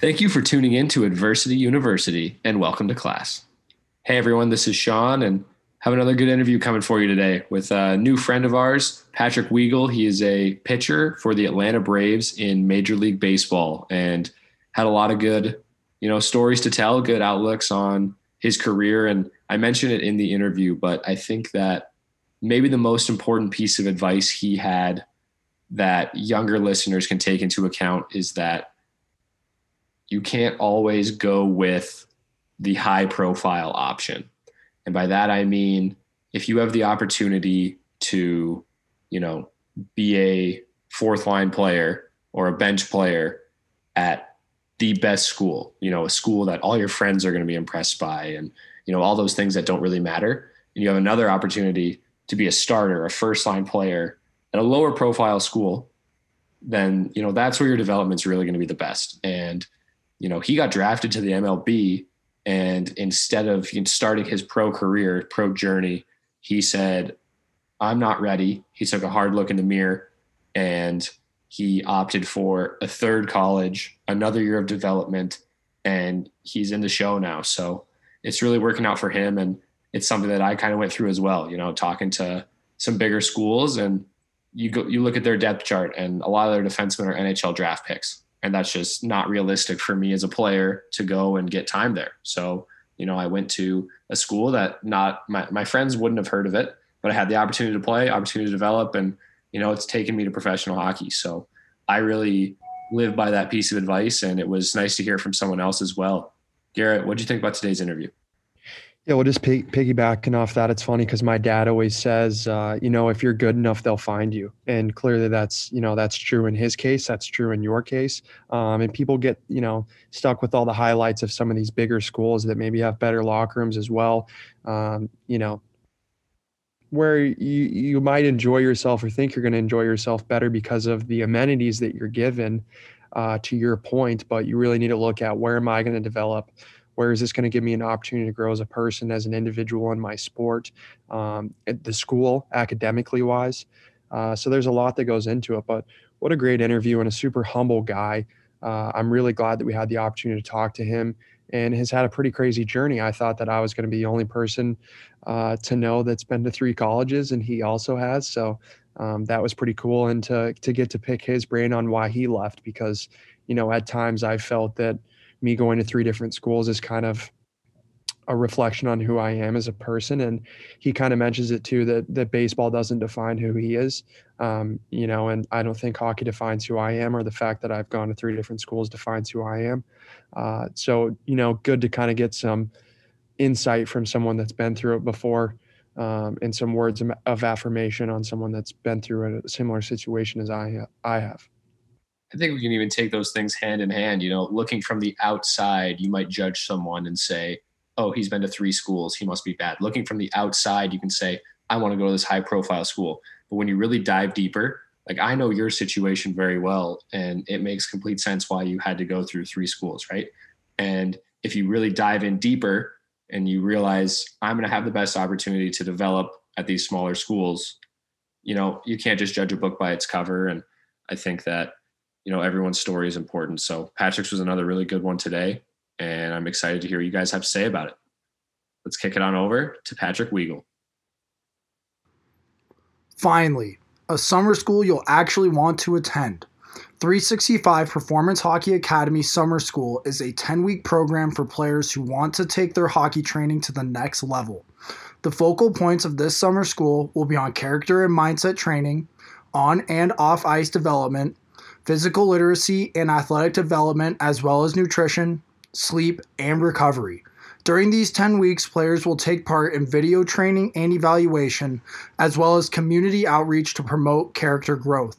Thank you for tuning in to Adversity University and welcome to class. Hey everyone, this is Sean and I have another good interview coming for you today with a new friend of ours, Patrick Weigel. He is a pitcher for the Atlanta Braves in Major League Baseball and had a lot of good, stories to tell, good outlooks on his career. And I mentioned it in the interview, but I think that maybe the most important piece of advice he had that younger listeners can take into account is that you can't always go with the high profile option. And by that, I mean, if you have the opportunity to, be a fourth line player or a bench player at the best school, a school that all your friends are going to be impressed by and, all those things that don't really matter. And you have another opportunity to be a starter, a first line player at a lower profile school, then, that's where your development's really going to be the best. And, he got drafted to the MLB and instead of starting his pro journey, he said, I'm not ready. He took a hard look in the mirror and he opted for a third college, another year of development, and he's in the show now. So it's really working out for him. And it's something that I kind of went through as well, talking to some bigger schools and you look at their depth chart and a lot of their defensemen are NHL draft picks. And that's just not realistic for me as a player to go and get time there. So, I went to a school that my friends wouldn't have heard of it, but I had the opportunity to play, opportunity to develop, and, it's taken me to professional hockey. So I really live by that piece of advice, and it was nice to hear from someone else as well. Gerrit, what do you think about today's interview? Yeah, well, just piggybacking off that, it's funny because my dad always says, if you're good enough, they'll find you. And clearly that's true in his case. That's true in your case. And people get, stuck with all the highlights of some of these bigger schools that maybe have better locker rooms as well, where you might enjoy yourself or think you're going to enjoy yourself better because of the amenities that you're given, to your point. But you really need to look at where am I going to develop? Where is this going to give me an opportunity to grow as a person, as an individual in my sport, at the school, academically wise? So there's a lot that goes into it, but what a great interview and a super humble guy. I'm really glad that we had the opportunity to talk to him and has had a pretty crazy journey. I thought that I was going to be the only person to know that's been to three colleges, and he also has. So that was pretty cool. And to get to pick his brain on why he left, because, at times I felt that me going to three different schools is kind of a reflection on who I am as a person. And he kind of mentions it too, that baseball doesn't define who he is. And I don't think hockey defines who I am, or the fact that I've gone to three different schools defines who I am. So good to kind of get some insight from someone that's been through it before, and some words of affirmation on someone that's been through a similar situation as I have. I think we can even take those things hand in hand. Looking from the outside, you might judge someone and say, oh, he's been to three schools. He must be bad. Looking from the outside, you can say, I want to go to this high profile school. But when you really dive deeper, like I know your situation very well, and it makes complete sense why you had to go through three schools, right? And if you really dive in deeper and you realize I'm going to have the best opportunity to develop at these smaller schools, you can't just judge a book by its cover. And I think that everyone's story is important. So Patrick's was another really good one today, and I'm excited to hear what you guys have to say about it. Let's kick it on over to Patrick Weigel. Finally, a summer school you'll actually want to attend. 365 Performance Hockey Academy Summer School is a 10-week program for players who want to take their hockey training to the next level. The focal points of this summer school will be on character and mindset training, on and off ice development, physical literacy and athletic development, as well as nutrition, sleep, and recovery. During these 10 weeks, players will take part in video training and evaluation, as well as community outreach to promote character growth.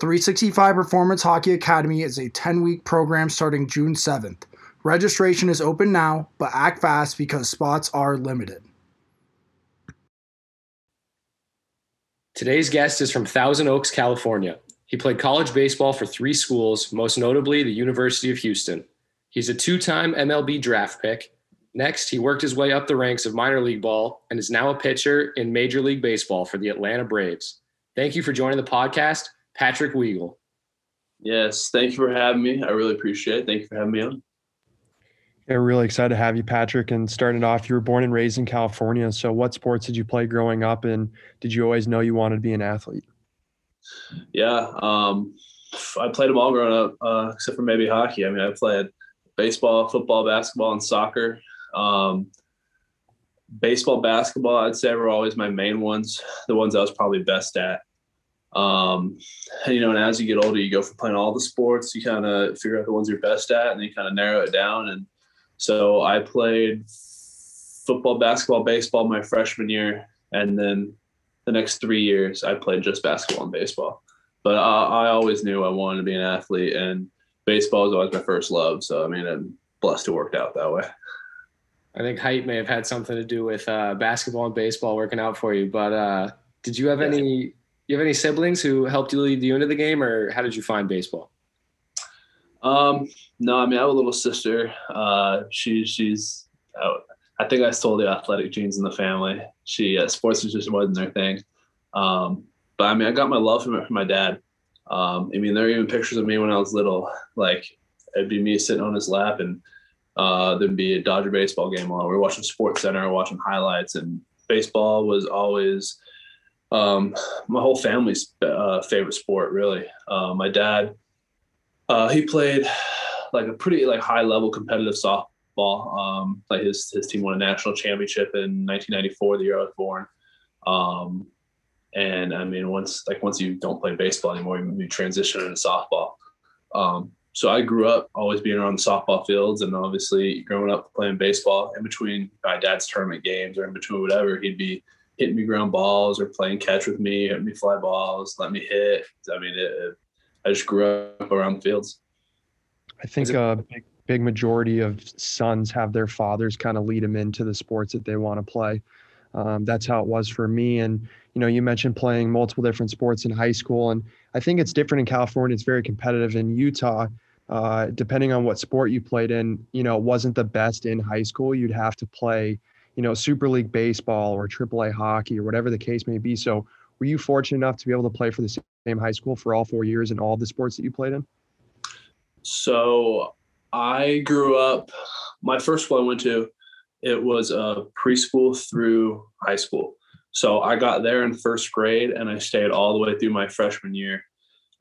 365 Performance Hockey Academy is a 10-week program starting June 7th. Registration is open now, but act fast because spots are limited. Today's guest is from Thousand Oaks, California. He played college baseball for three schools, most notably the University of Houston. He's a two-time MLB draft pick, Next, he worked his way up the ranks of minor league ball and is now a pitcher in Major League Baseball for the Atlanta Braves. Thank you for joining the podcast, Patrick Weigel. Yes, thank you for having me. I really appreciate it. Thank you for having me on. Yeah, really excited to have you, Patrick. And starting off, you were born and raised in California. So what sports did you play growing up, and did you always know you wanted to be an athlete? Yeah, I played them all growing up, except for maybe hockey. I mean, I played baseball, football, basketball, and soccer. Baseball, basketball, I'd say were always my main ones, the ones I was probably best at. And as you get older, you go from playing all the sports, you kind of figure out the ones you're best at, and then you kind of narrow it down. And so I played football, basketball, baseball my freshman year. And then the next 3 years, I played just basketball and baseball. But I always knew I wanted to be an athlete, and baseball was always my first love. So, I mean, I'm blessed it worked out that way. I think height may have had something to do with basketball and baseball working out for you. But did you have any siblings who helped you lead you into the game, or how did you find baseball? No, I mean, I have a little sister. She's I think I stole the athletic genes in the family. Sports just wasn't their thing. But I mean, I got my love from my dad. I mean, there were even pictures of me when I was little. Like, it'd be me sitting on his lap, and there'd be a Dodger baseball game on. We were watching Sports Center, watching highlights, and baseball was always my whole family's favorite sport, really. My dad, he played like a pretty like high level competitive softball. Like his team won a national championship in 1994, the year I was born. And I mean, once you don't play baseball anymore, you transition into softball. So I grew up always being around the softball fields, and obviously growing up playing baseball in between my dad's tournament games or in between whatever, he'd be hitting me ground balls or playing catch with me, hitting me fly balls, let me hit. I mean, I just grew up around the fields. I think a big majority of sons have their fathers kind of lead them into the sports that they want to play. That's how it was for me. And, you mentioned playing multiple different sports in high school, and I think it's different in California. It's very competitive in Utah. Depending on what sport you played in, it wasn't the best in high school. You'd have to play, Super League baseball or AAA hockey or whatever the case may be. So were you fortunate enough to be able to play for the same high school for all 4 years in all the sports that you played in? So I grew up, my first school I went to, it was a preschool through high school. So I got there in first grade, and I stayed all the way through my freshman year.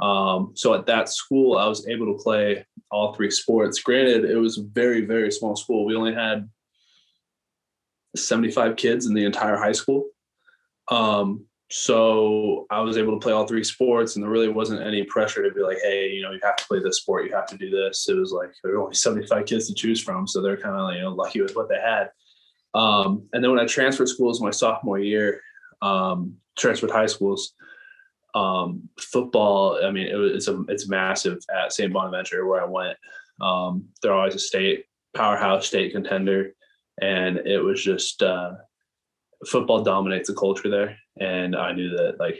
So at that school, I was able to play all three sports. Granted, it was a very, very small school. We only had 75 kids in the entire high school. So I was able to play all three sports, and there really wasn't any pressure to be like, hey, you have to play this sport, you have to do this. It was like, there were only 75 kids to choose from. So they're kind of, lucky with what they had. And then when I transferred schools my sophomore year, transferred high schools, football, I mean, it's massive at St. Bonaventure where I went. They're always a state powerhouse, state contender. And it was just, football dominates the culture there. And I knew that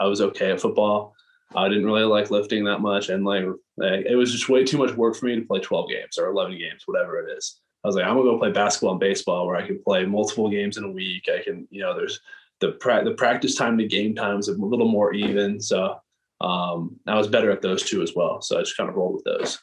I was okay at football. I didn't really like lifting that much. And it was just way too much work for me to play 12 games or 11 games, whatever it is. I was like, I'm gonna go play basketball and baseball where I can play multiple games in a week. I can, there's the practice time to game time is a little more even. So I was better at those two as well. So I just kind of rolled with those.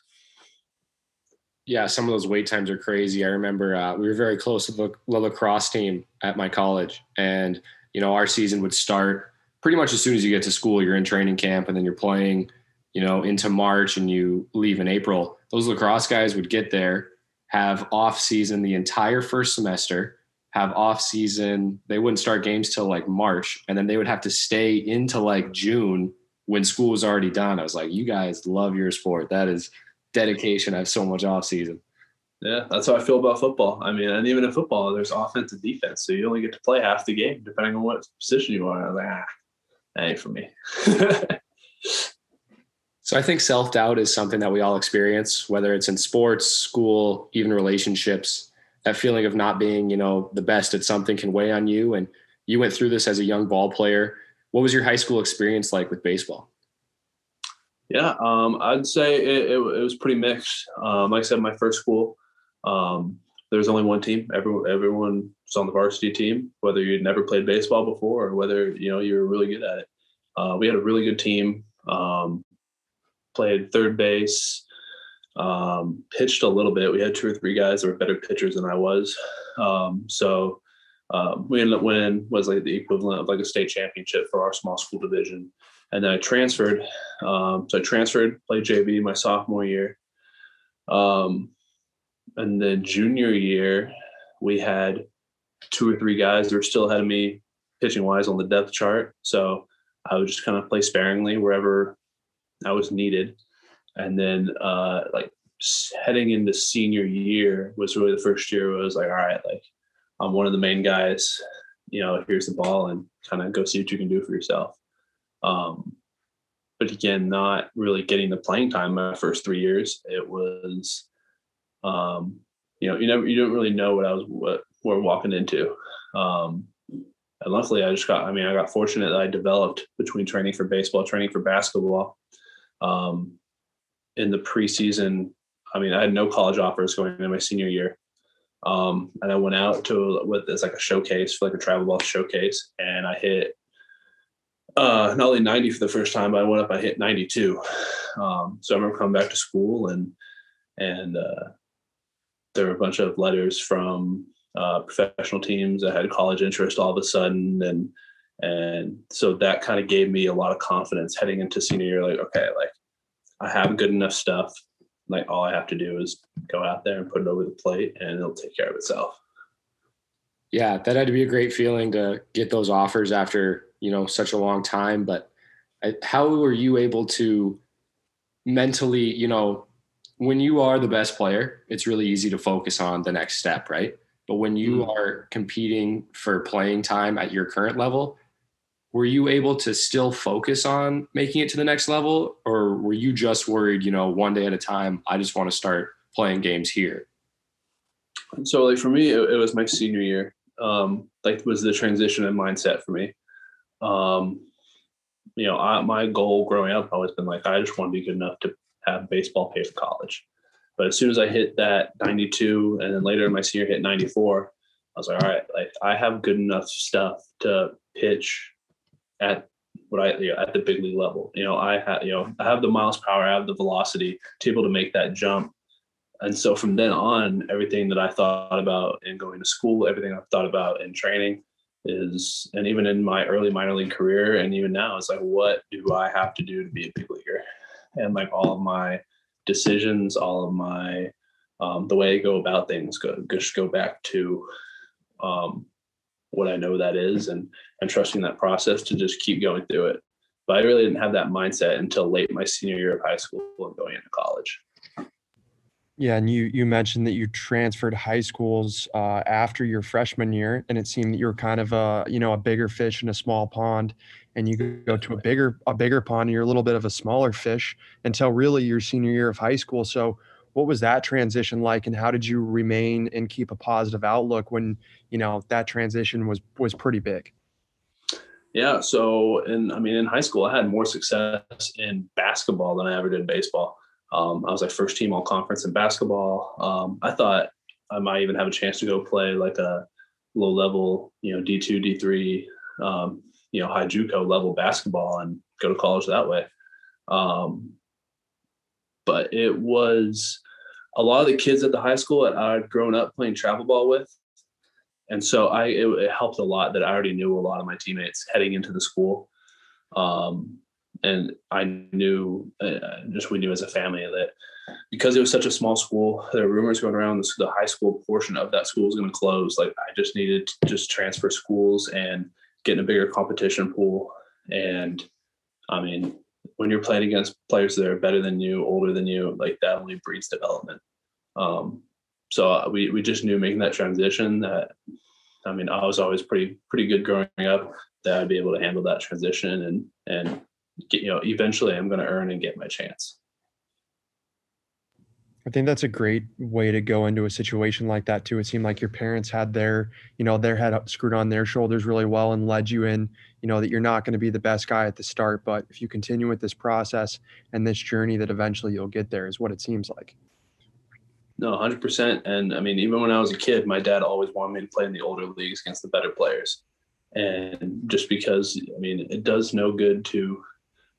Yeah, some of those wait times are crazy. I remember we were very close to the lacrosse team at my college. And, our season would start pretty much as soon as you get to school. You're in training camp, and then you're playing, into March, and you leave in April. Those lacrosse guys would get there, have off season the entire first semester, have off season. They wouldn't start games till March. And then they would have to stay into June when school was already done. I was like, you guys love your sport. That is dedication. I have so much off season. Yeah, that's how I feel about football. I mean, and even in football, there's offense and defense. So you only get to play half the game, depending on what position you are. I was like, that ain't for me. So I think self-doubt is something that we all experience, whether it's in sports, school, even relationships. That feeling of not being, the best at something can weigh on you. And you went through this as a young ball player. What was your high school experience like with baseball? Yeah, I'd say it was pretty mixed. Like I said, my first school, there's only one team. Everyone was on the varsity team, whether you'd never played baseball before or whether, you know, you were really good at it. We had a really good team, played third base, pitched a little bit. We had two or three guys that were better pitchers than I was. We ended up winning, was like the equivalent of like a state championship for our small school division. And then I transferred. So I transferred, played JV my sophomore year. And then junior year, we had two or three guys that were still ahead of me pitching wise on the depth chart. So I would just kind of play sparingly wherever I was needed. And then like heading into senior year was really the first year where I was like, all right, like I'm one of the main guys, you know, here's the ball and kind of go see what you can do for yourself. But again, not really getting the playing time my first 3 years. It was, you know, you don't really know what we're walking into. And luckily I got fortunate that I developed between training for baseball, training for basketball. In the preseason, I had no college offers going into my senior year. And I went out to what is like a showcase, like a travel ball showcase. And I hit not only 90 for the first time, but I hit 92. So I remember coming back to school and there were a bunch of letters from professional teams that had college interest all of a sudden. And so that kind of gave me a lot of confidence heading into senior year, like, okay, like I have good enough stuff. Like all I have to do is go out there and put it over the plate and it'll take care of itself. Yeah. That had to be a great feeling to get those offers after, you know, such a long time, but how were you able to mentally, you know, when you are the best player, it's really easy to focus on the next step, right? But when you are competing for playing time at your current level, were you able to still focus on making it to the next level, or were you just worried, you know, one day at a time, I just want to start playing games here? So like for me, it was my senior year. Like was the transition and mindset for me. You know, my goal growing up, I've always been like, I just want to be good enough to have baseball pay for college. But as soon as I hit that 92 and then later in my senior hit 94, I was like, all right, like I have good enough stuff to pitch at at the big league level. You know, I have the miles per hour, I have the velocity to be able to make that jump. And so from then on, everything that I thought about in going to school, everything I've thought about in training is, and even in my early minor league career, and even now, it's like, what do I have to do to be a big leaguer? And like all of my decisions, all of my the way I go about things go back to what I know that is and trusting that process to just keep going through it. But I really didn't have that mindset until late my senior year of high school and going into college. Yeah, and you mentioned that you transferred high schools after your freshman year, and it seemed that you were kind of a bigger fish in a small pond, and you go to a bigger pond, and you're a little bit of a smaller fish until really your senior year of high school. So what was that transition like, and how did you remain and keep a positive outlook when, you know, that transition was pretty big? Yeah, so in high school, I had more success in basketball than I ever did baseball. I was like first team all conference in basketball. I thought I might even have a chance to go play like a low level, you know, D2, D3, high JUCO level basketball and go to college that way. But it was a lot of the kids at the high school that I'd grown up playing travel ball with. And so it helped a lot that I already knew a lot of my teammates heading into the school. And I knew, we knew as a family that because it was such a small school, there were rumors going around the high school portion of that school was going to close. Like I just needed to just transfer schools and get in a bigger competition pool. And when you're playing against players that are better than you, older than you, like that only breeds development. So we just knew making that transition that, I was always pretty good growing up that I'd be able to handle that transition and eventually I'm going to earn and get my chance. I think that's a great way to go into a situation like that too. It seemed like your parents had their head up screwed on their shoulders really well and led you in, you know, that you're not going to be the best guy at the start, but if you continue with this process and this journey, that eventually you'll get there is what it seems like. No, 100%. And I mean, even when I was a kid, my dad always wanted me to play in the older leagues against the better players. And just because, I mean, it does no good to,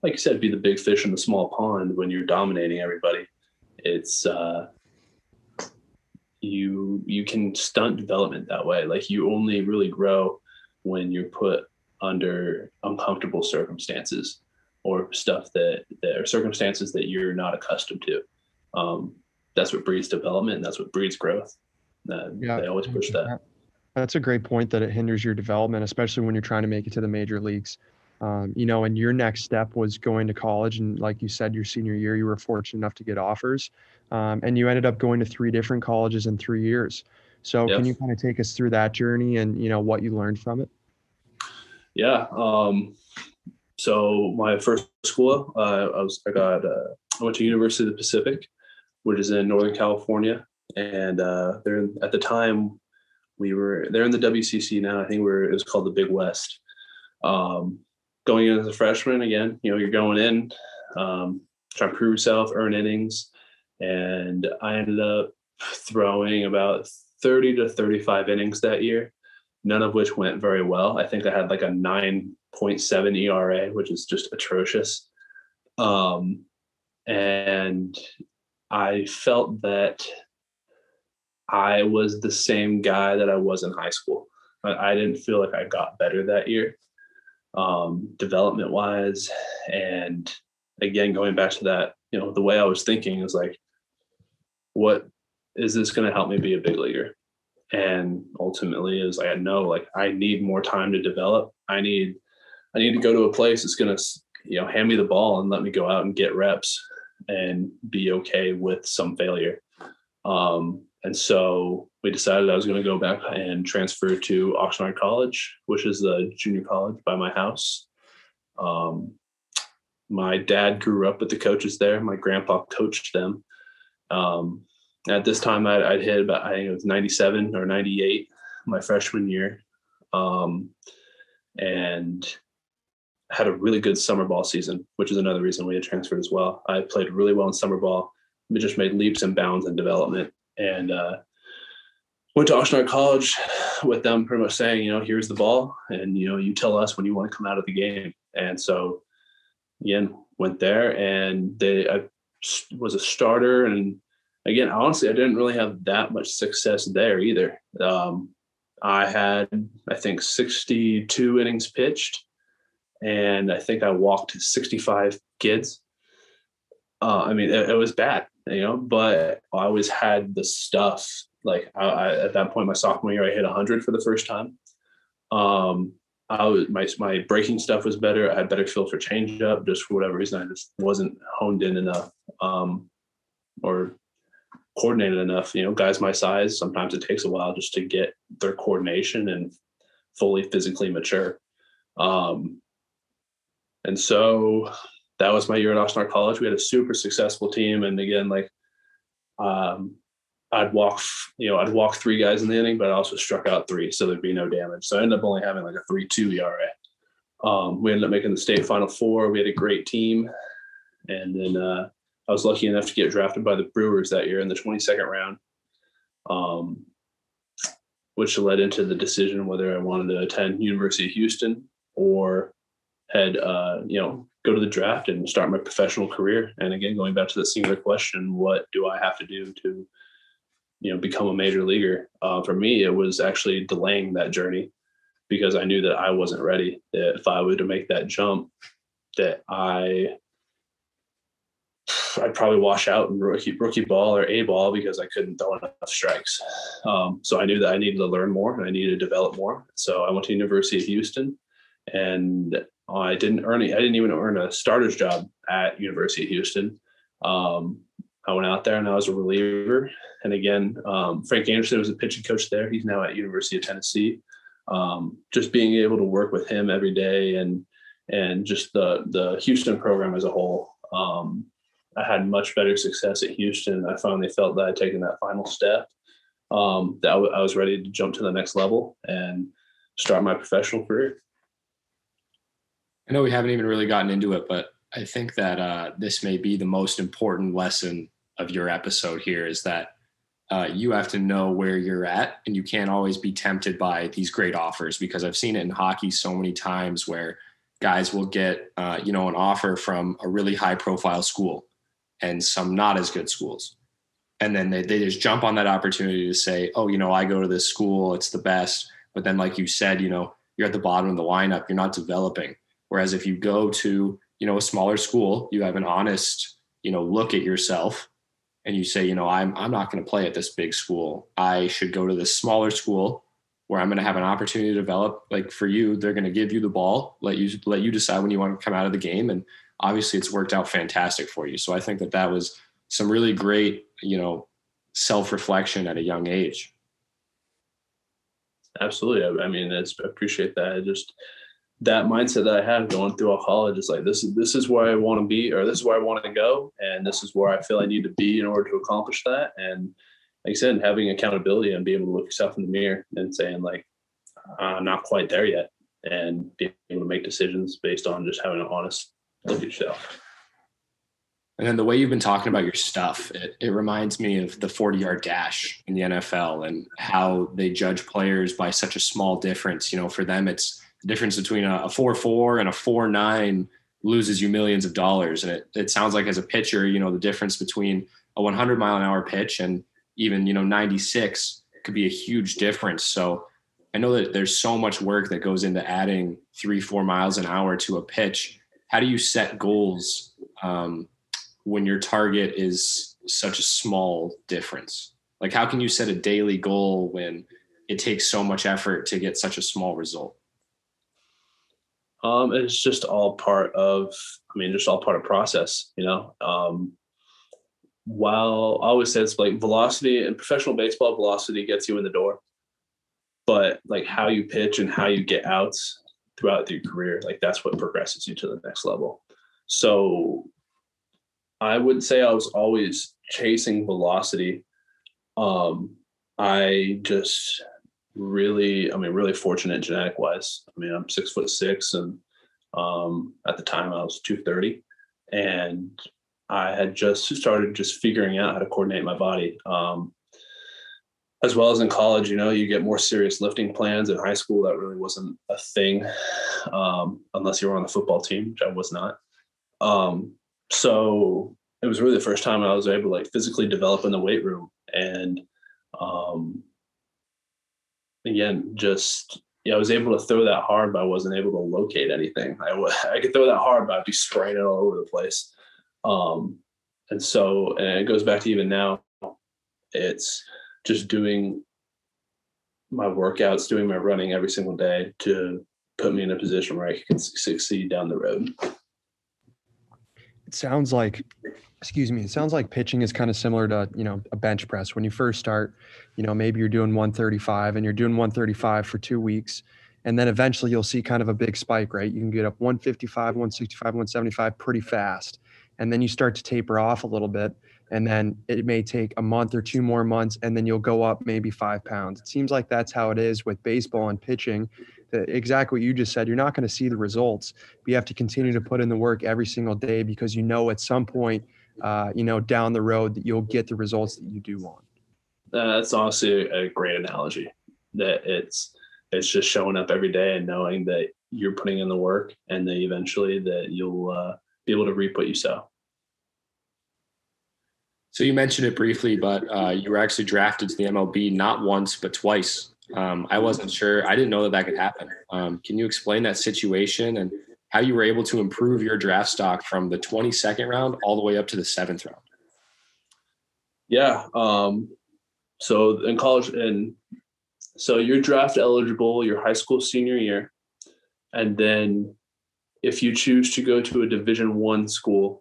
like you said, be the big fish in the small pond when you're dominating everybody. It's you can stunt development that way. Like, you only really grow when you're put under uncomfortable circumstances or stuff that are circumstances that you're not accustomed to. That's what breeds development, and that's what breeds growth. They always push that. That's a great point, that it hinders your development, especially when you're trying to make it to the major leagues. And your next step was going to college. And like you said, your senior year, you were fortunate enough to get offers. And you ended up going to 3 different colleges in 3 years. So Can you kind of take us through that journey and, you know, what you learned from it? Yeah. So my first school, I went to University of the Pacific, which is in Northern California. And there at the time, we were there in the WCC now. I think it was called the Big West. Going in as a freshman, again, you know, you're going in, trying to prove yourself, earn innings. And I ended up throwing about 30 to 35 innings that year, none of which went very well. I think I had like a 9.7 ERA, which is just atrocious. And I felt that I was the same guy that I was in high school. I didn't feel like I got better that year, development wise. And again, going back to that, you know, the way I was thinking is like, what is this going to help me be a big leaguer? And ultimately is like, I need more time to develop. I need to go to a place that's going to, you know, hand me the ball and let me go out and get reps and be okay with some failure. And so we decided I was going to go back and transfer to Oxnard College, which is the junior college by my house. My dad grew up with the coaches there. My grandpa coached them. At this time, I'd hit about, I think it was 97 or 98, my freshman year, and had a really good summer ball season, which is another reason we had transferred as well. I played really well in summer ball. We just made leaps and bounds in development. And went to Oxnard College with them pretty much saying, you know, here's the ball and, you know, you tell us when you want to come out of the game. And so, again, went there and I was a starter. And again, honestly, I didn't really have that much success there either. I had, I think, 62 innings pitched, and I think I walked 65 kids. It was bad. You know, but I always had the stuff. Like I at that point, my sophomore year, I hit 100 for the first time. My breaking stuff was better. I had better feel for changeup. Just for whatever reason, I just wasn't honed in enough, or coordinated enough. You know, guys my size, sometimes it takes a while just to get their coordination and fully physically mature. And so that was my year at Oxnard College. We had a super successful team. And again, like, I'd walk 3 guys in the inning, but I also struck out 3. So there'd be no damage. So I ended up only having like a 3.2 ERA. We ended up making the state Final Four. We had a great team. And then, I was lucky enough to get drafted by the Brewers that year in the 22nd round, which led into the decision whether I wanted to attend University of Houston or head, go to the draft and start my professional career. And again, going back to the singular question, what do I have to do to, you know, become a major leaguer? For me, it was actually delaying that journey because I knew that I wasn't ready. That if I were to make that jump, that I'd probably wash out in rookie ball or A ball because I couldn't throw enough strikes. So I knew that I needed to learn more and I needed to develop more. So I went to University of Houston, and I didn't even earn a starter's job at University of Houston. I went out there and I was a reliever. And again, Frank Anderson was a pitching coach there. He's now at University of Tennessee. Just being able to work with him every day and just the Houston program as a whole. I had much better success at Houston. I finally felt that I'd taken that final step, that I was ready to jump to the next level and start my professional career. I know we haven't even really gotten into it, but I think that this may be the most important lesson of your episode here, is that you have to know where you're at, and you can't always be tempted by these great offers, because I've seen it in hockey so many times where guys will get, an offer from a really high profile school and some not as good schools. And then they just jump on that opportunity to say, oh, I go to this school, it's the best. But then, like you said, you're at the bottom of the lineup, you're not developing. Whereas if you go to, a smaller school, you have an honest, look at yourself. And you say, I'm not going to play at this big school. I should go to this smaller school where I'm going to have an opportunity to develop. Like for you, they're going to give you the ball, let you decide when you want to come out of the game. And obviously it's worked out fantastic for you. So I think that was some really great, self-reflection at a young age. Absolutely. I mean, I appreciate that. I just, that mindset that I had going through all college is like, this is where I want to be, or this is where I want to go. And this is where I feel I need to be in order to accomplish that. And like I said, having accountability and being able to look yourself in the mirror and saying like, I'm not quite there yet, and being able to make decisions based on just having an honest look at yourself. And then the way you've been talking about your stuff, it reminds me of the 40-yard dash in the NFL and how they judge players by such a small difference. For them, it's the difference between a 4.4 and a 4.9 loses you millions of dollars. And it sounds like as a pitcher, the difference between a 100 mile an hour pitch and even, 96 could be a huge difference. So I know that there's so much work that goes into adding 3-4 miles an hour to a pitch. How do you set goals when your target is such a small difference? Like, how can you set a daily goal when it takes so much effort to get such a small result? It's just all part of, process, while I always say it's like velocity in professional baseball, velocity gets you in the door, but like how you pitch and how you get outs throughout your career, like that's what progresses you to the next level. So I would say I was always chasing velocity. I just really fortunate genetic wise. I'm 6'6", and at the time I was 230, and I had just started figuring out how to coordinate my body. As well as in college, you get more serious lifting plans. In high school, that really wasn't a thing, unless you were on the football team, which I was not. So it was really the first time I was able to physically develop in the weight room. And, again, I was able to throw that hard, but I wasn't able to locate anything. I could throw that hard, but I'd be spraying it all over the place. And it goes back to even now, it's just doing my workouts, doing my running every single day to put me in a position where I can succeed down the road. It sounds like pitching is kind of similar to, a bench press. When you first start, maybe you're doing 135 and you're doing 135 for 2 weeks. And then eventually you'll see kind of a big spike, right? You can get up 155, 165, 175 pretty fast. And then you start to taper off a little bit. And then it may take a month or 2 more months, and then you'll go up maybe 5 pounds. It seems like that's how it is with baseball and pitching. Exactly what you just said, you're not going to see the results, but you have to continue to put in the work every single day, because at some point, down the road, that you'll get the results that you do want. That's honestly a great analogy, that it's just showing up every day and knowing that you're putting in the work, and that eventually that you'll be able to reap what you sow. So you mentioned it briefly, but you were actually drafted to the MLB not once, but twice. I wasn't sure. I didn't know that could happen. Can you explain that situation and how you were able to improve your draft stock from the 22nd round all the way up to the 7th round? Yeah. So in college, and so you're draft eligible your high school senior year. And then if you choose to go to a Division I school,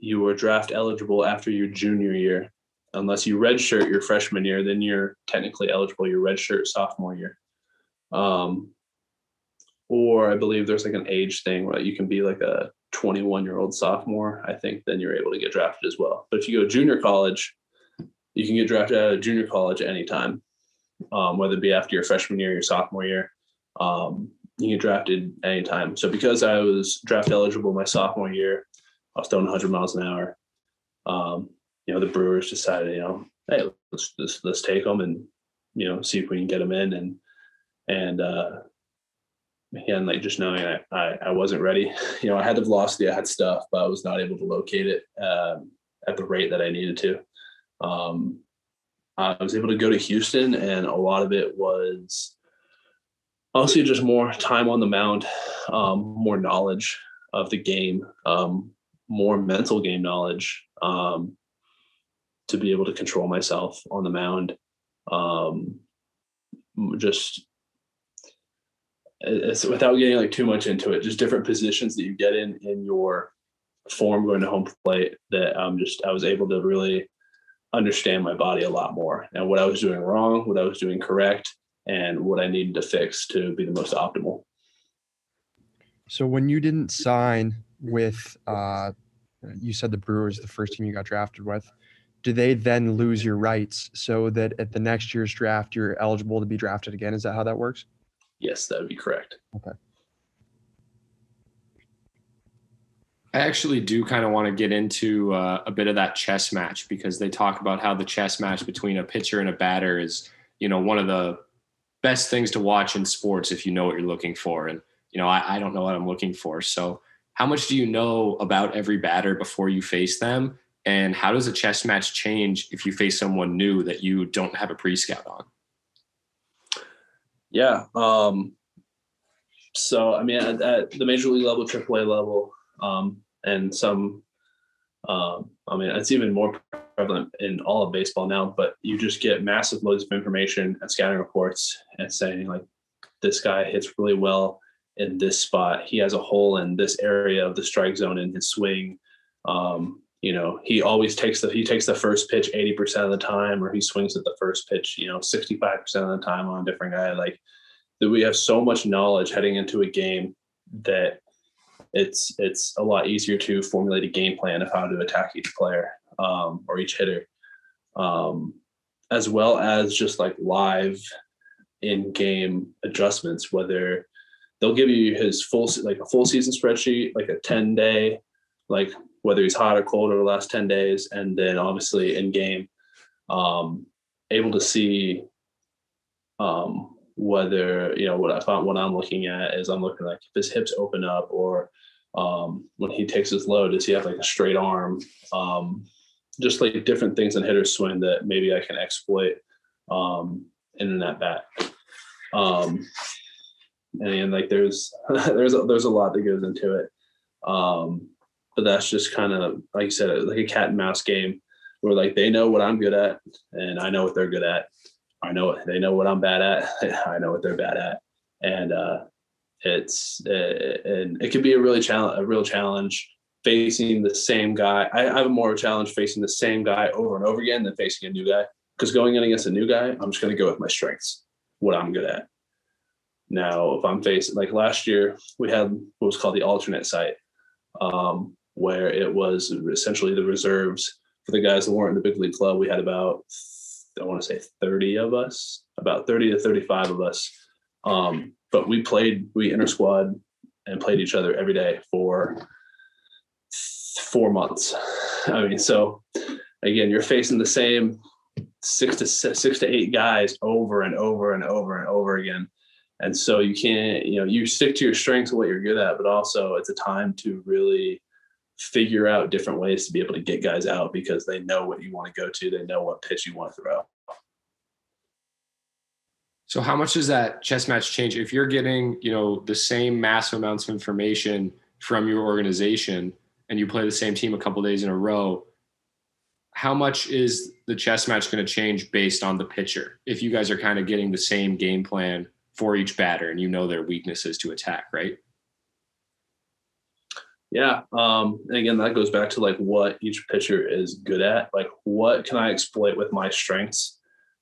you are draft eligible after your junior year. Unless you redshirt your freshman year, then you're technically eligible your redshirt sophomore year. Or I believe there's an age thing where you can be a 21-year-old sophomore, I think, then you're able to get drafted as well. But if you go to junior college, you can get drafted out of junior college at any time, whether it be after your freshman year or your sophomore year. You get drafted any time. So because I was draft eligible my sophomore year, I was throwing 100 miles an hour. The Brewers decided, hey, let's take him and, you know, see if we can get him in. And like just knowing I wasn't ready, you know, I had the velocity, I had stuff, but I was not able to locate it at the rate that I needed to. I was able to go to Houston, and a lot of it was honestly just more time on the mound, more knowledge of the game, more mental game knowledge, to be able to control myself on the mound. It's without getting like too much into it, just different positions that you get in your form going to home plate, that I was able to really understand my body a lot more, and what I was doing wrong, what I was doing correct, and what I needed to fix to be the most optimal. So when you didn't sign with, you said the Brewers, the first team you got drafted with, do they then lose your rights so that at the next year's draft, you're eligible to be drafted again? Is that how that works? Yes, that would be correct. Okay. I actually do kind of want to get into a bit of that chess match, because they talk about how the chess match between a pitcher and a batter is, you know, one of the best things to watch in sports if you know what you're looking for. And, you know, I don't know what I'm looking for. So how much do you know about every batter before you face them? And how does a chess match change if you face someone new that you don't have a pre-scout on? Yeah. So, I mean, at the major league level, AAA level, and some, I mean, it's even more prevalent in all of baseball now, but you just get massive loads of information and scouting reports and saying like, this guy hits really well in this spot. He has a hole in this area of the strike zone in his swing. You know, he always takes the first pitch 80% of the time, or he swings at the first pitch, you know, 65% of the time on a different guy. Like, that we have so much knowledge heading into a game that it's a lot easier to formulate a game plan of how to attack each player, or each hitter, as well as just like live in-game adjustments, whether they'll give you his full season spreadsheet, like a 10-day, like whether he's hot or cold over the last 10 days. And then obviously in game, able to see whether, you know, what I'm looking at is I'm looking like if his hips open up, or when he takes his load, does he have like a straight arm? Just like different things in hitter's swing that maybe I can exploit in an at-bat. And like there's a lot that goes into it. But that's just kind of, like you said, like a cat and mouse game where like they know what I'm good at and I know what they're good at. They know what I'm bad at. I know what they're bad at. And it could be a real challenge facing the same guy. I have more of a challenge facing the same guy over and over again than facing a new guy, because going in against a new guy, I'm just going to go with my strengths, what I'm good at. Now, if I'm facing, like last year, we had what was called the alternate site, where it was essentially the reserves for the guys that weren't in the big league club. We had about, I want to say 30 of us, about 30 to 35 of us. But we inter-squad and played each other every day for 4 months. I mean, so again, you're facing the same six to eight guys over and over and over and over again. And so you can't, you know, you stick to your strengths and what you're good at, but also it's a time to really figure out different ways to be able to get guys out, because they know what you want to go to. They know what pitch you want to throw. So how much does that chess match change if you're getting, you know, the same massive amounts of information from your organization and you play the same team a couple days in a row? How much is the chess match going to change based on the pitcher if you guys are kind of getting the same game plan for each batter and you know their weaknesses to attack, right? Yeah. And again, that goes back to like what each pitcher is good at. Like, what can I exploit with my strengths?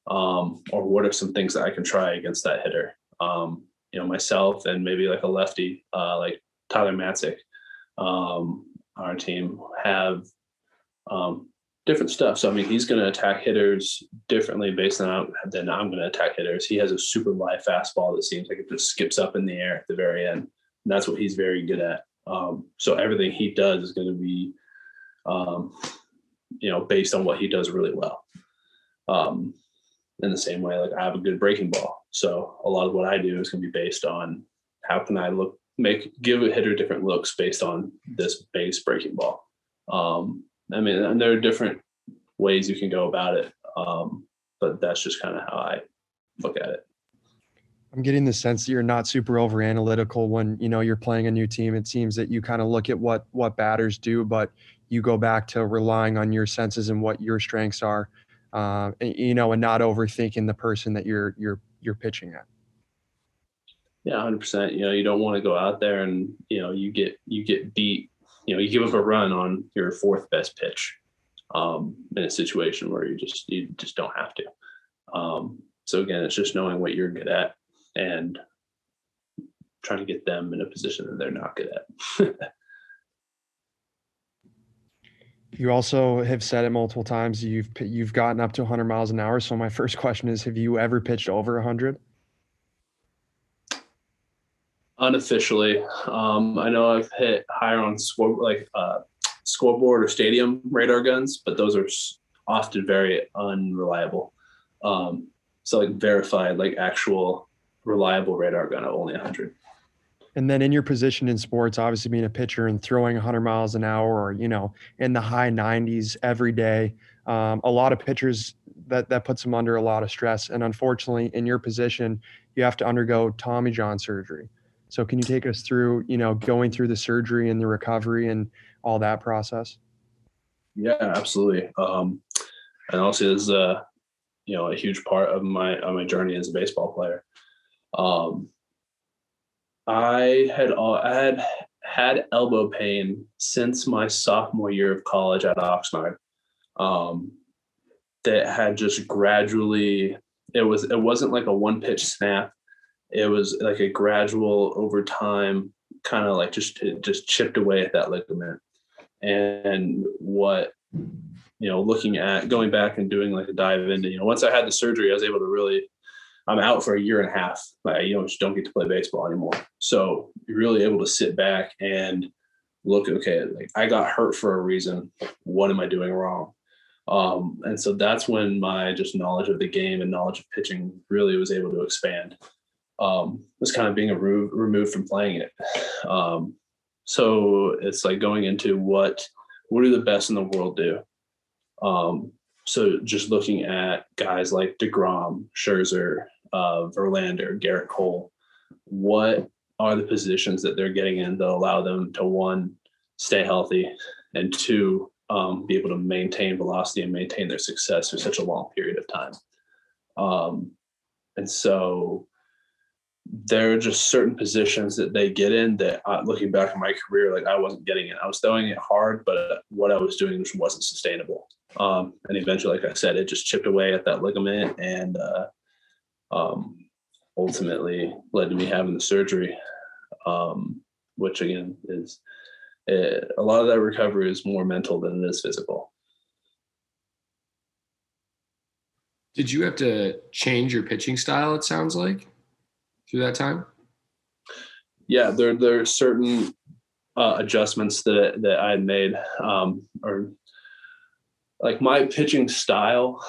Or what are some things that I can try against that hitter? You know, myself and maybe like a lefty, like Tyler Matzik, our team have different stuff. So, I mean, he's going to attack hitters differently based on how then I'm going to attack hitters. He has a super live fastball that seems like it just skips up in the air at the very end. And that's what he's very good at. So everything he does is going to be, you know, based on what he does really well. In the same way, like I have a good breaking ball. So a lot of what I do is going to be based on how can I give a hitter different looks based on this base breaking ball. I mean, and there are different ways you can go about it. But that's just kind of how I look at it. I'm getting the sense that you're not super over analytical when, you know, you're playing a new team. It seems that you kind of look at what batters do, but you go back to relying on your senses and what your strengths are, you know, and not overthinking the person that you're pitching at. Yeah, 100%. You know, you don't want to go out there and, you know, you get beat, you know, you give up a run on your fourth best pitch, in a situation where you just don't have to. So again, it's just knowing what you're good at and trying to get them in a position that they're not good at. You also have said it multiple times. You've gotten up to 100 miles an hour. So my first question is, have you ever pitched over 100? Unofficially. I know I've hit higher on scoreboard or stadium radar guns, but those are often very unreliable. So like verified, like actual reliable radar gun at only 100. And then in your position in sports, obviously being a pitcher and throwing 100 miles an hour or, you know, in the high 90s every day, a lot of pitchers, that puts them under a lot of stress. And unfortunately, in your position, you have to undergo Tommy John surgery. So can you take us through, you know, going through the surgery and the recovery and all that process? Yeah, absolutely. And also this is you know, a huge part of my journey as a baseball player. I had elbow pain since my sophomore year of college at Oxnard. That had just gradually, it wasn't like a one pitch snap. It was like a gradual over time, kind of like it just chipped away at that ligament. And what, you know, looking at going back and doing like a dive into, you know, once I had the surgery, I was able to really, I'm out for a year and a half. Like, you know, just don't get to play baseball anymore. So you're really able to sit back and look, okay, like I got hurt for a reason. What am I doing wrong? And so that's when my just knowledge of the game and knowledge of pitching really was able to expand. Was kind of being removed from playing it. So it's like going into what do the best in the world do? So just looking at guys like DeGrom, Scherzer, Verlander, Gerrit Cole, what are the positions that they're getting in that allow them to, one, stay healthy, and two, be able to maintain velocity and maintain their success for such a long period of time. And so there are just certain positions that they get in that looking back on my career, like I wasn't getting it. I was throwing it hard, but what I was doing just wasn't sustainable. And eventually, like I said, it just chipped away at that ligament and ultimately led to me having the surgery, which again is a lot of that recovery is more mental than it is physical. Did you have to change your pitching style, it sounds like, through that time? Yeah, there are certain adjustments that I had made, or like my pitching style,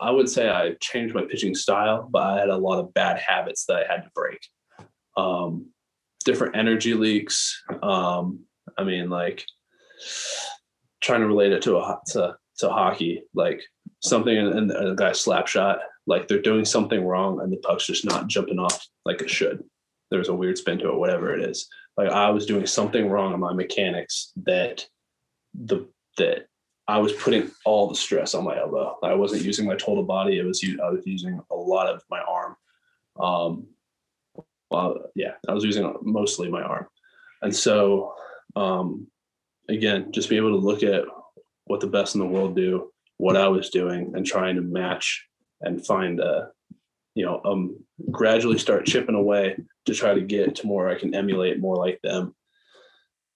I would say I changed my pitching style, but I had a lot of bad habits that I had to break. Different energy leaks. I mean, like trying to relate it to hockey, like something in a guy's slap shot, like they're doing something wrong and the puck's just not jumping off like it should. There's a weird spin to it, whatever it is. Like I was doing something wrong in my mechanics that I was putting all the stress on my elbow. I wasn't using my total body. I was using a lot of my arm. I was using mostly my arm. And so, again, just be able to look at what the best in the world do, what I was doing, and trying to match and find gradually start chipping away to try to get to more, I can emulate more like them,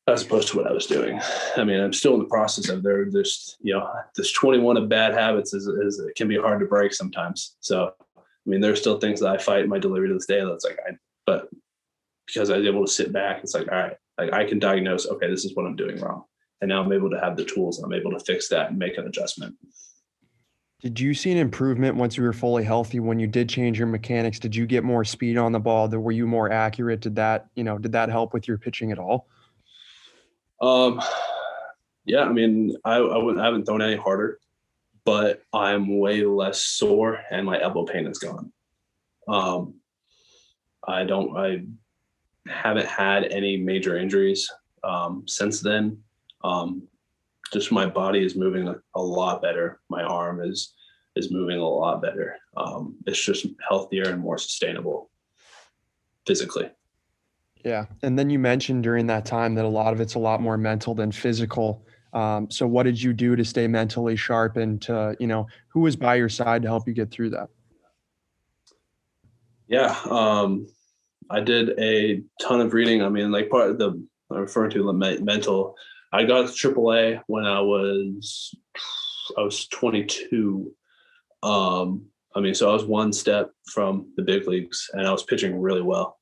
as opposed to what I was doing. I mean, I'm still in the process of there's, you know, this 21 of bad habits is it can be hard to break sometimes. So, I mean, there's still things that I fight in my delivery to this day. That's like, but because I was able to sit back, it's like, all right, like I can diagnose, okay, this is what I'm doing wrong. And now I'm able to have the tools and I'm able to fix that and make an adjustment. Did you see an improvement once you were fully healthy when you did change your mechanics? Did you get more speed on the ball? Were you more accurate? Did that help with your pitching at all? Yeah, I mean, I haven't thrown any harder, but I'm way less sore and my elbow pain is gone. I haven't had any major injuries since then. Just my body is moving a lot better. My arm is moving a lot better. It's just healthier and more sustainable physically. Yeah. And then you mentioned during that time that a lot of it's a lot more mental than physical. So what did you do to stay mentally sharp and to, who was by your side to help you get through that? Yeah. I did a ton of reading. I mean, like part of the, I refer to the mental, I got AAA when I was 22. So I was one step from the big leagues and I was pitching really well.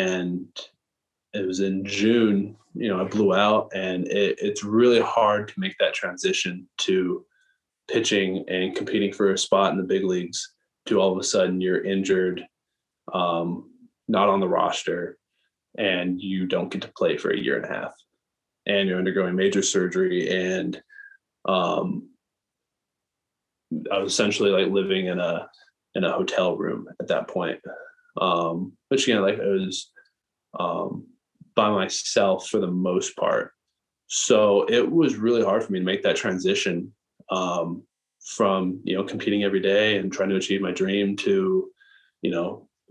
And it was in June, I blew out, and it's really hard to make that transition to pitching and competing for a spot in the big leagues to all of a sudden you're injured, not on the roster, and you don't get to play for a year and a half, and you're undergoing major surgery. And I was essentially like living in a hotel room at that point. Which again, like I was by myself for the most part. So it was really hard for me to make that transition from, competing every day and trying to achieve my dream to,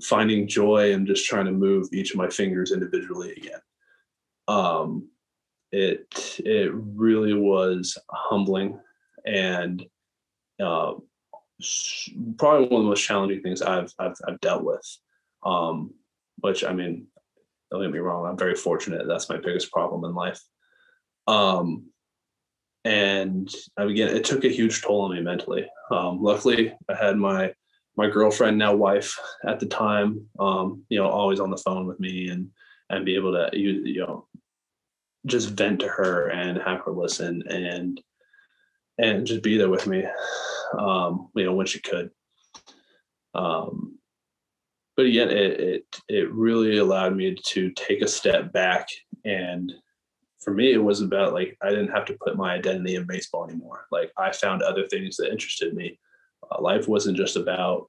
finding joy and just trying to move each of my fingers individually again. It really was humbling and probably one of the most challenging things I've dealt with. Which, I mean, don't get me wrong, I'm very fortunate. That's my biggest problem in life. And again, it took a huge toll on me mentally. Luckily, I had my girlfriend, now wife at the time, always on the phone with me and be able to, just vent to her and have her listen and just be there with me, when she could. But again, it really allowed me to take a step back. And for me, it was about like, I didn't have to put my identity in baseball anymore. Like I found other things that interested me. Life wasn't just about,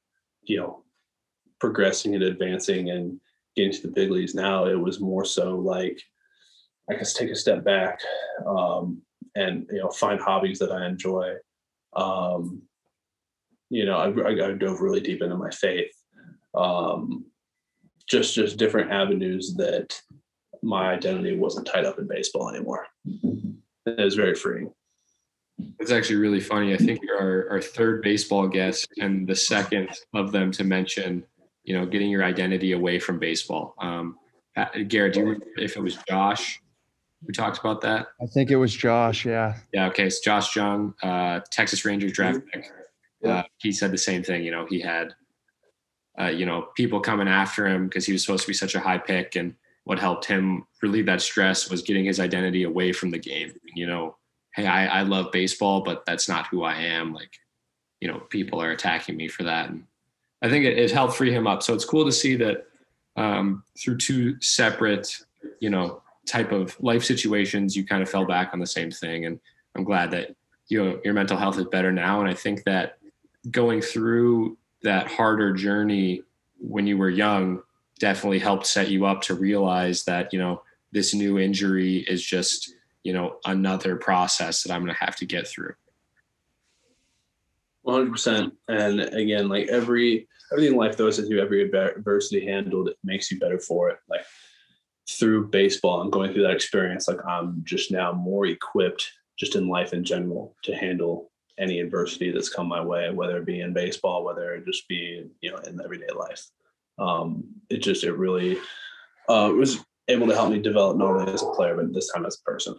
progressing and advancing and getting to the big leagues. Now it was more so like, I guess, take a step back and, find hobbies that I enjoy. I dove really deep into my faith. Just different avenues that my identity wasn't tied up in baseball anymore. It was very freeing. It's actually really funny. I think you're our third baseball guest and the second of them to mention, getting your identity away from baseball. Garrett, do you remember if it was Josh who talked about that? I think it was Josh. Yeah. Yeah. Okay. It's Josh Jung, Texas Rangers draft pick. He said the same thing. He had, people coming after him because he was supposed to be such a high pick, and what helped him relieve that stress was getting his identity away from the game. Hey, I love baseball, but that's not who I am. Like, people are attacking me for that. And I think it helped free him up. So it's cool to see that through two separate, type of life situations, you kind of fell back on the same thing. And I'm glad that your mental health is better now. And I think that going through that harder journey when you were young definitely helped set you up to realize that, this new injury is just, another process that I'm going to have to get through. 100%. And again, like everything life throws at you, every adversity handled, it makes you better for it. Like through baseball and going through that experience, like I'm just now more equipped just in life in general to handle any adversity that's come my way, whether it be in baseball, whether it just be, in everyday life. It was able to help me develop not only as a player, but this time as a person.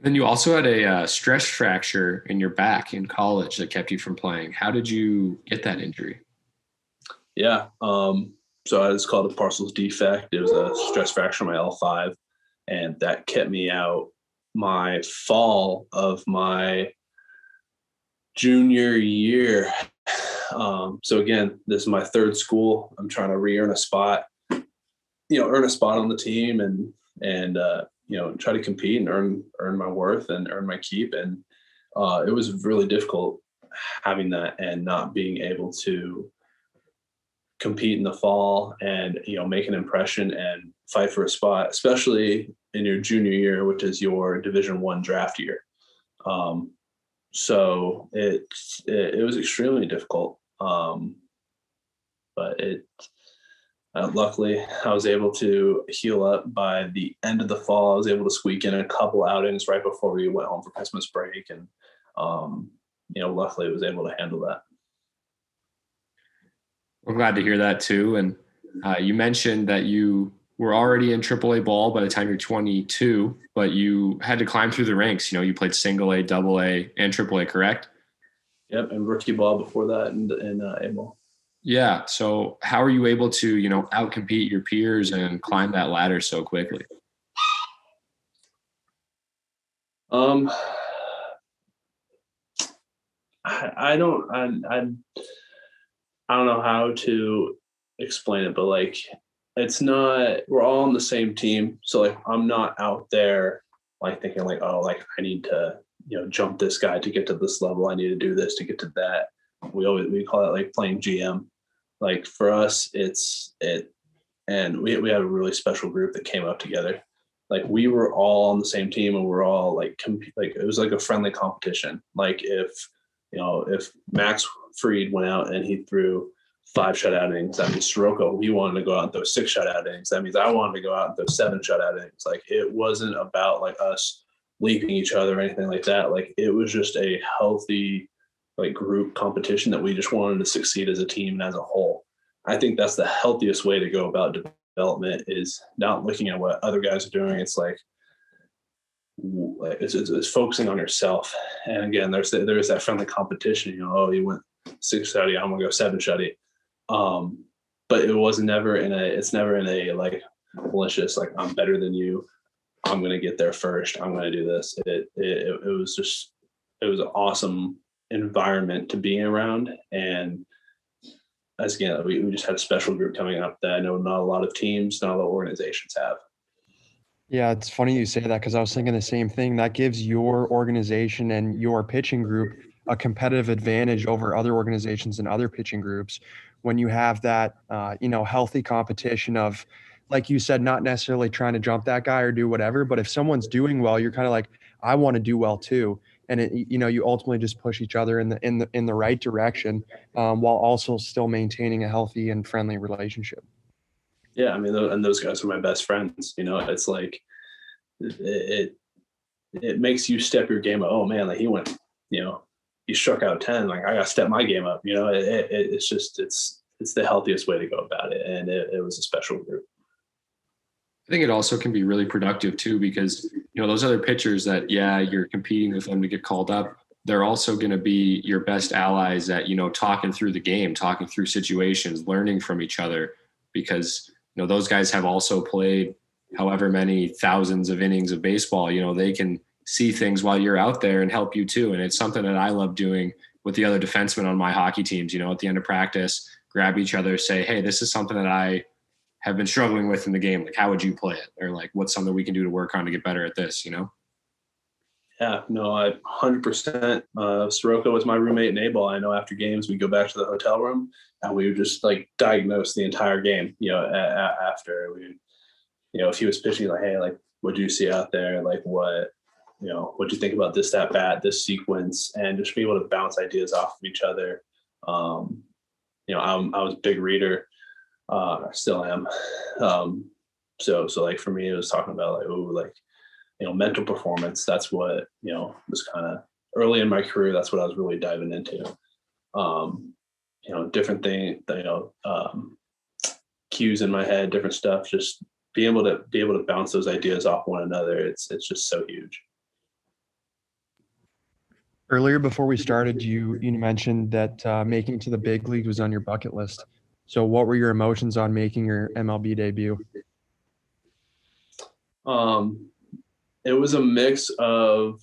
Then you also had a stress fracture in your back in college that kept you from playing. How did you get that injury? Yeah. So it's called a parcells defect. It was a stress fracture in my L5. And that kept me out my fall of my junior year. So again, this is my third school. I'm trying to re-earn a spot, earn a spot on the team and try to compete and earn my worth and earn my keep. And it was really difficult having that and not being able to compete in the fall and, make an impression and fight for a spot, especially in your junior year, which is your Division I draft year. So it was extremely difficult. But luckily I was able to heal up by the end of the fall. I was able to squeak in a couple outings right before we went home for Christmas break. And, luckily I was able to handle that. I'm glad to hear that too. And you mentioned that you were already in AAA ball by the time you're 22, but you had to climb through the ranks. You played single A, double A, and AAA, correct? Yep, and rookie ball before that and A ball. Yeah. So how are you able to, outcompete your peers and climb that ladder so quickly? I don't know how to explain it, but it's not, we're all on the same team. So I'm not out there thinking I need to, jump this guy to get to this level. I need to do this to get to that. We call it playing GM. For us, and we had a really special group that came up together. We were all on the same team and we're all it was a friendly competition. If Max Fried went out and he threw 5 shutout innings, that means Soroka, he wanted to go out and throw 6 shutout innings. That means I wanted to go out and throw 7 shutout innings. It wasn't about us leaping each other or anything like that. It was just a healthy group competition that we just wanted to succeed as a team and as a whole. I think that's the healthiest way to go about development, is not looking at what other guys are doing. It's focusing on yourself. And again, there's that friendly competition, he went 6 shutty, I'm going to go 7 shutty. But it was never in a malicious, I'm better than you, I'm going to get there first, I'm going to do this. It was just, it was an awesome environment to be around. And as again, we just had a special group coming up that I know not a lot of teams, not a lot of organizations have. Yeah, it's funny you say that, because I was thinking the same thing. That gives your organization and your pitching group a competitive advantage over other organizations and other pitching groups when you have that, healthy competition of, like you said, not necessarily trying to jump that guy or do whatever, but if someone's doing well, you're kind of I want to do well too. And you ultimately just push each other in the right direction, while also still maintaining a healthy and friendly relationship. Yeah, and those guys are my best friends. It makes you step your game up. Oh man, he went, he struck out 10. I gotta step my game up. It's the healthiest way to go about it, and it was a special group. I think it also can be really productive too, because those other pitchers that, you're competing with them to get called up, they're also going to be your best allies at, talking through the game, talking through situations, learning from each other, because, those guys have also played however many thousands of innings of baseball. They can see things while you're out there and help you too. And it's something that I love doing with the other defensemen on my hockey teams. At the end of practice, grab each other, say, hey, this is something that I have been struggling with in the game. How would you play it? Or what's something we can do to work on to get better at this, Yeah, no, I 100%. Soroka was my roommate in A-ball. I know after games, we'd go back to the hotel room and we would just diagnose the entire game, after we, if he was pitching, hey, what'd you see out there? What, what'd you think about this, that bat, this sequence, and just be able to bounce ideas off of each other. I was a big reader. Still am. So for me, it was talking about mental performance. That's what, was kind of early in my career. That's what I was really diving into. Different thing, cues in my head, different stuff, just be able to bounce those ideas off one another. It's just so huge. Earlier, before we started, you mentioned that making it to the big league was on your bucket list. So what were your emotions on making your MLB debut? It was a mix of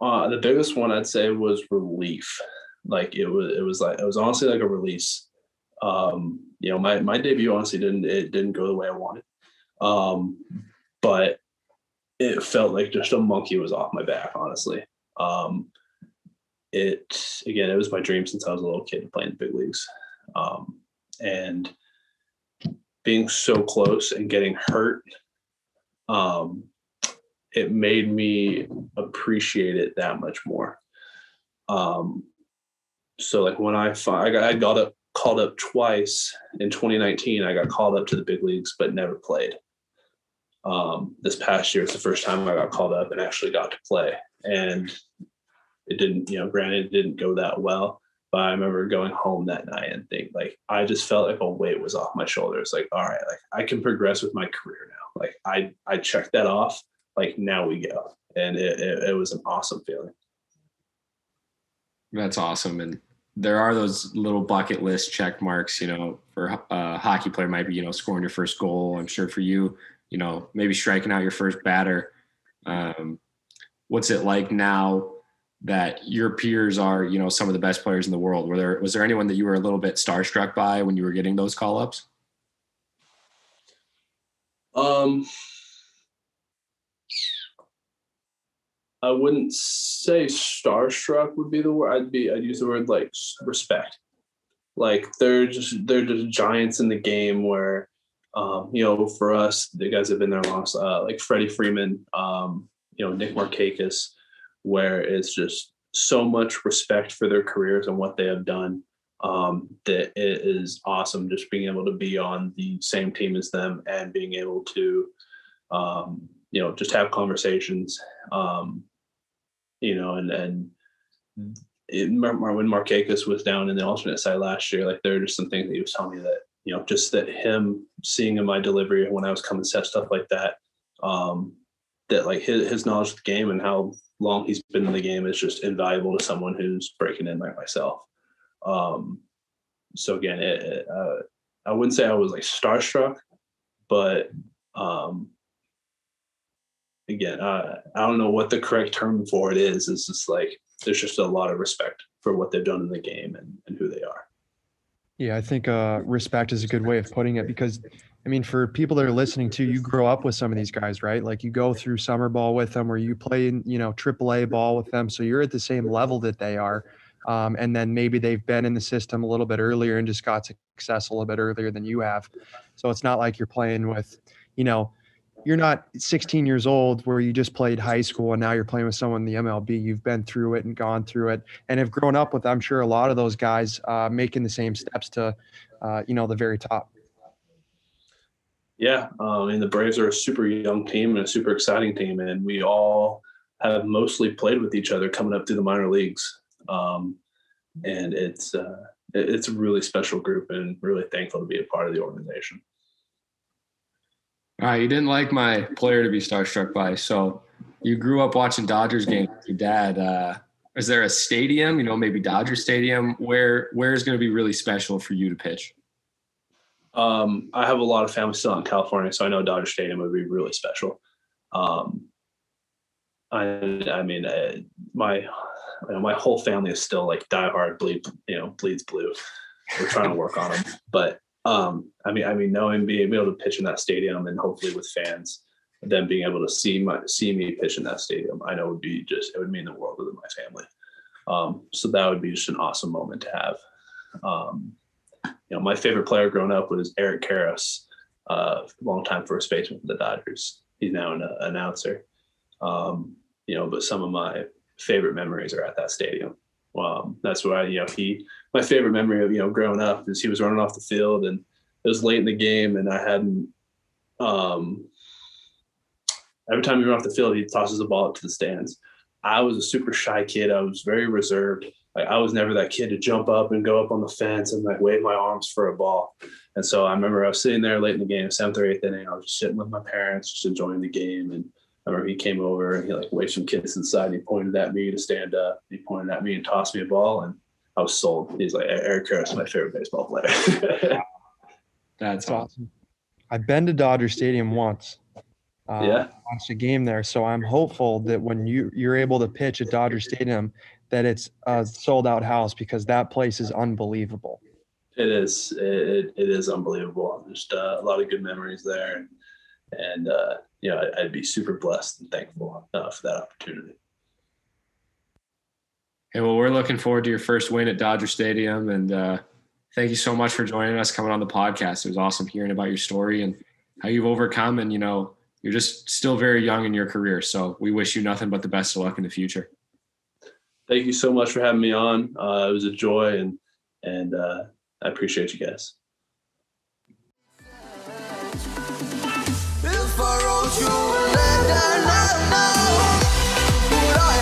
the biggest one I'd say was relief. Like it was honestly like a release. You know, my debut honestly didn't go the way I wanted. But it felt like just a monkey was off my back, honestly. It was my dream since I was a little kid to play in the big leagues. And being so close and getting hurt, it made me appreciate it that much more. So like when I got called up twice in 2019, I got called up to the big leagues, but never played. This past year, it's the first time I got called up and actually got to play. And it didn't, you know, granted, it didn't go that well, but I remember going home that night and think like, I just felt like a weight was off my shoulders. Like, all right, like I can progress with my career now. Like I checked that off. Like now we go. And it was an awesome feeling. That's awesome. And there are those little bucket list check marks, you know, for a hockey player might be, you know, scoring your first goal. I'm sure for you, you know, maybe striking out your first batter. What's it like now that your peers are, you know, some of the best players in the world? Was there anyone that you were a little bit starstruck by when you were getting those call-ups? I wouldn't say starstruck would be the word. I'd use the word like respect. Like they're just giants in the game where, you know, for us, the guys have been there long, like Freddie Freeman, you know, Nick Markakis, where it's just so much respect for their careers and what they have done, that it is awesome just being able to be on the same team as them and being able to, you know, just have conversations, you know, and when Markakis was down in the alternate side last year, like there are just some things that he was telling me that, you know, just that him seeing in my delivery when I was coming set, stuff like that, that like his knowledge of the game and how long he's been in the game is just invaluable to someone who's breaking in like myself. So again, I wouldn't say I was like starstruck, but again, I don't know what the correct term for it is. It's just like there's just a lot of respect for what they've done in the game and who they are. Yeah, I think respect is a good way of putting it because, I mean, for people that are listening to, you grow up with some of these guys, right? Like you go through summer ball with them or you play, you know, AAA ball with them. So you're at the same level that they are. And then maybe they've been in the system a little bit earlier and just got success a little bit earlier than you have. So it's not like you're playing with, you know, you're not 16 years old where you just played high school and now you're playing with someone in the MLB. You've been through it and gone through it and have grown up with, I'm sure, a lot of those guys making the same steps to, you know, the very top. Yeah. And the Braves are a super young team and a super exciting team. And we all have mostly played with each other coming up through the minor leagues. And it's a really special group and really thankful to be a part of the organization. All right, you didn't like my player to be starstruck by. So you grew up watching Dodgers games with your dad. Is there a stadium, you know, maybe Dodger Stadium, where is going to be really special for you to pitch? I have a lot of family still in California, so I know Dodger Stadium would be really special. My whole family is still like diehard bleeds blue. We're trying to work on them, but. I mean, knowing being able to pitch in that stadium and hopefully with fans, them being able to see me pitch in that stadium, I know it would mean the world within my family. So that would be just an awesome moment to have. You know, my favorite player growing up was Eric Karros, longtime first baseman for the Dodgers. He's now an announcer. You know, but some of my favorite memories are at that stadium. That's why, you know, my favorite memory of, you know, growing up is he was running off the field and it was late in the game and I hadn't, every time he ran off the field, he tosses the ball up to the stands. I was a super shy kid. I was very reserved. Like I was never that kid to jump up and go up on the fence and like wave my arms for a ball. And so I remember I was sitting there late in the game, 7th or 8th inning, I was just sitting with my parents, just enjoying the game. And I remember he came over and he like waved some kids inside. And he pointed at me to stand up. He pointed at me and tossed me a ball, and I was sold. He's like, Eric Karros is my favorite baseball player. That's awesome. I've been to Dodger Stadium once. watched a game there. So I'm hopeful that when you're able to pitch at Dodger Stadium, that it's a sold out house, because that place is unbelievable. It is. It is unbelievable. Just a lot of good memories there. And you know, I'd be super blessed and thankful for that opportunity. Hey, well, we're looking forward to your first win at Dodger Stadium. And thank you so much for joining us, coming on the podcast. It was awesome hearing about your story and how you've overcome. And, you know, you're just still very young in your career. So we wish you nothing but the best of luck in the future. Thank you so much for having me on. It was a joy, and I appreciate you guys. If I wrote you a letter right now, would I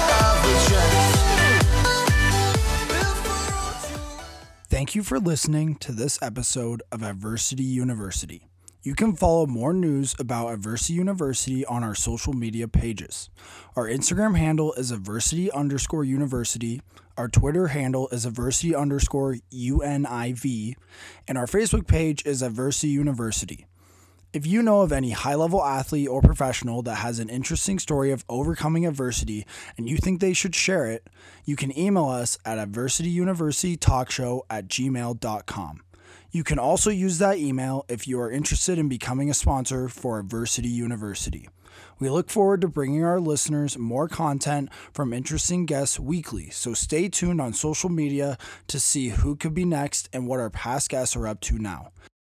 have a chance? Thank you for listening to this episode of Adversity University. You can follow more news about Adversity University on our social media pages. Our Instagram handle is adversity_university. Our Twitter handle is adversity_UNIV. And our Facebook page is Adversity University. If you know of any high-level athlete or professional that has an interesting story of overcoming adversity and you think they should share it, you can email us at adversityuniversitytalkshow@gmail.com. You can also use that email if you are interested in becoming a sponsor for Adversity University. We look forward to bringing our listeners more content from interesting guests weekly, so stay tuned on social media to see who could be next and what our past guests are up to now.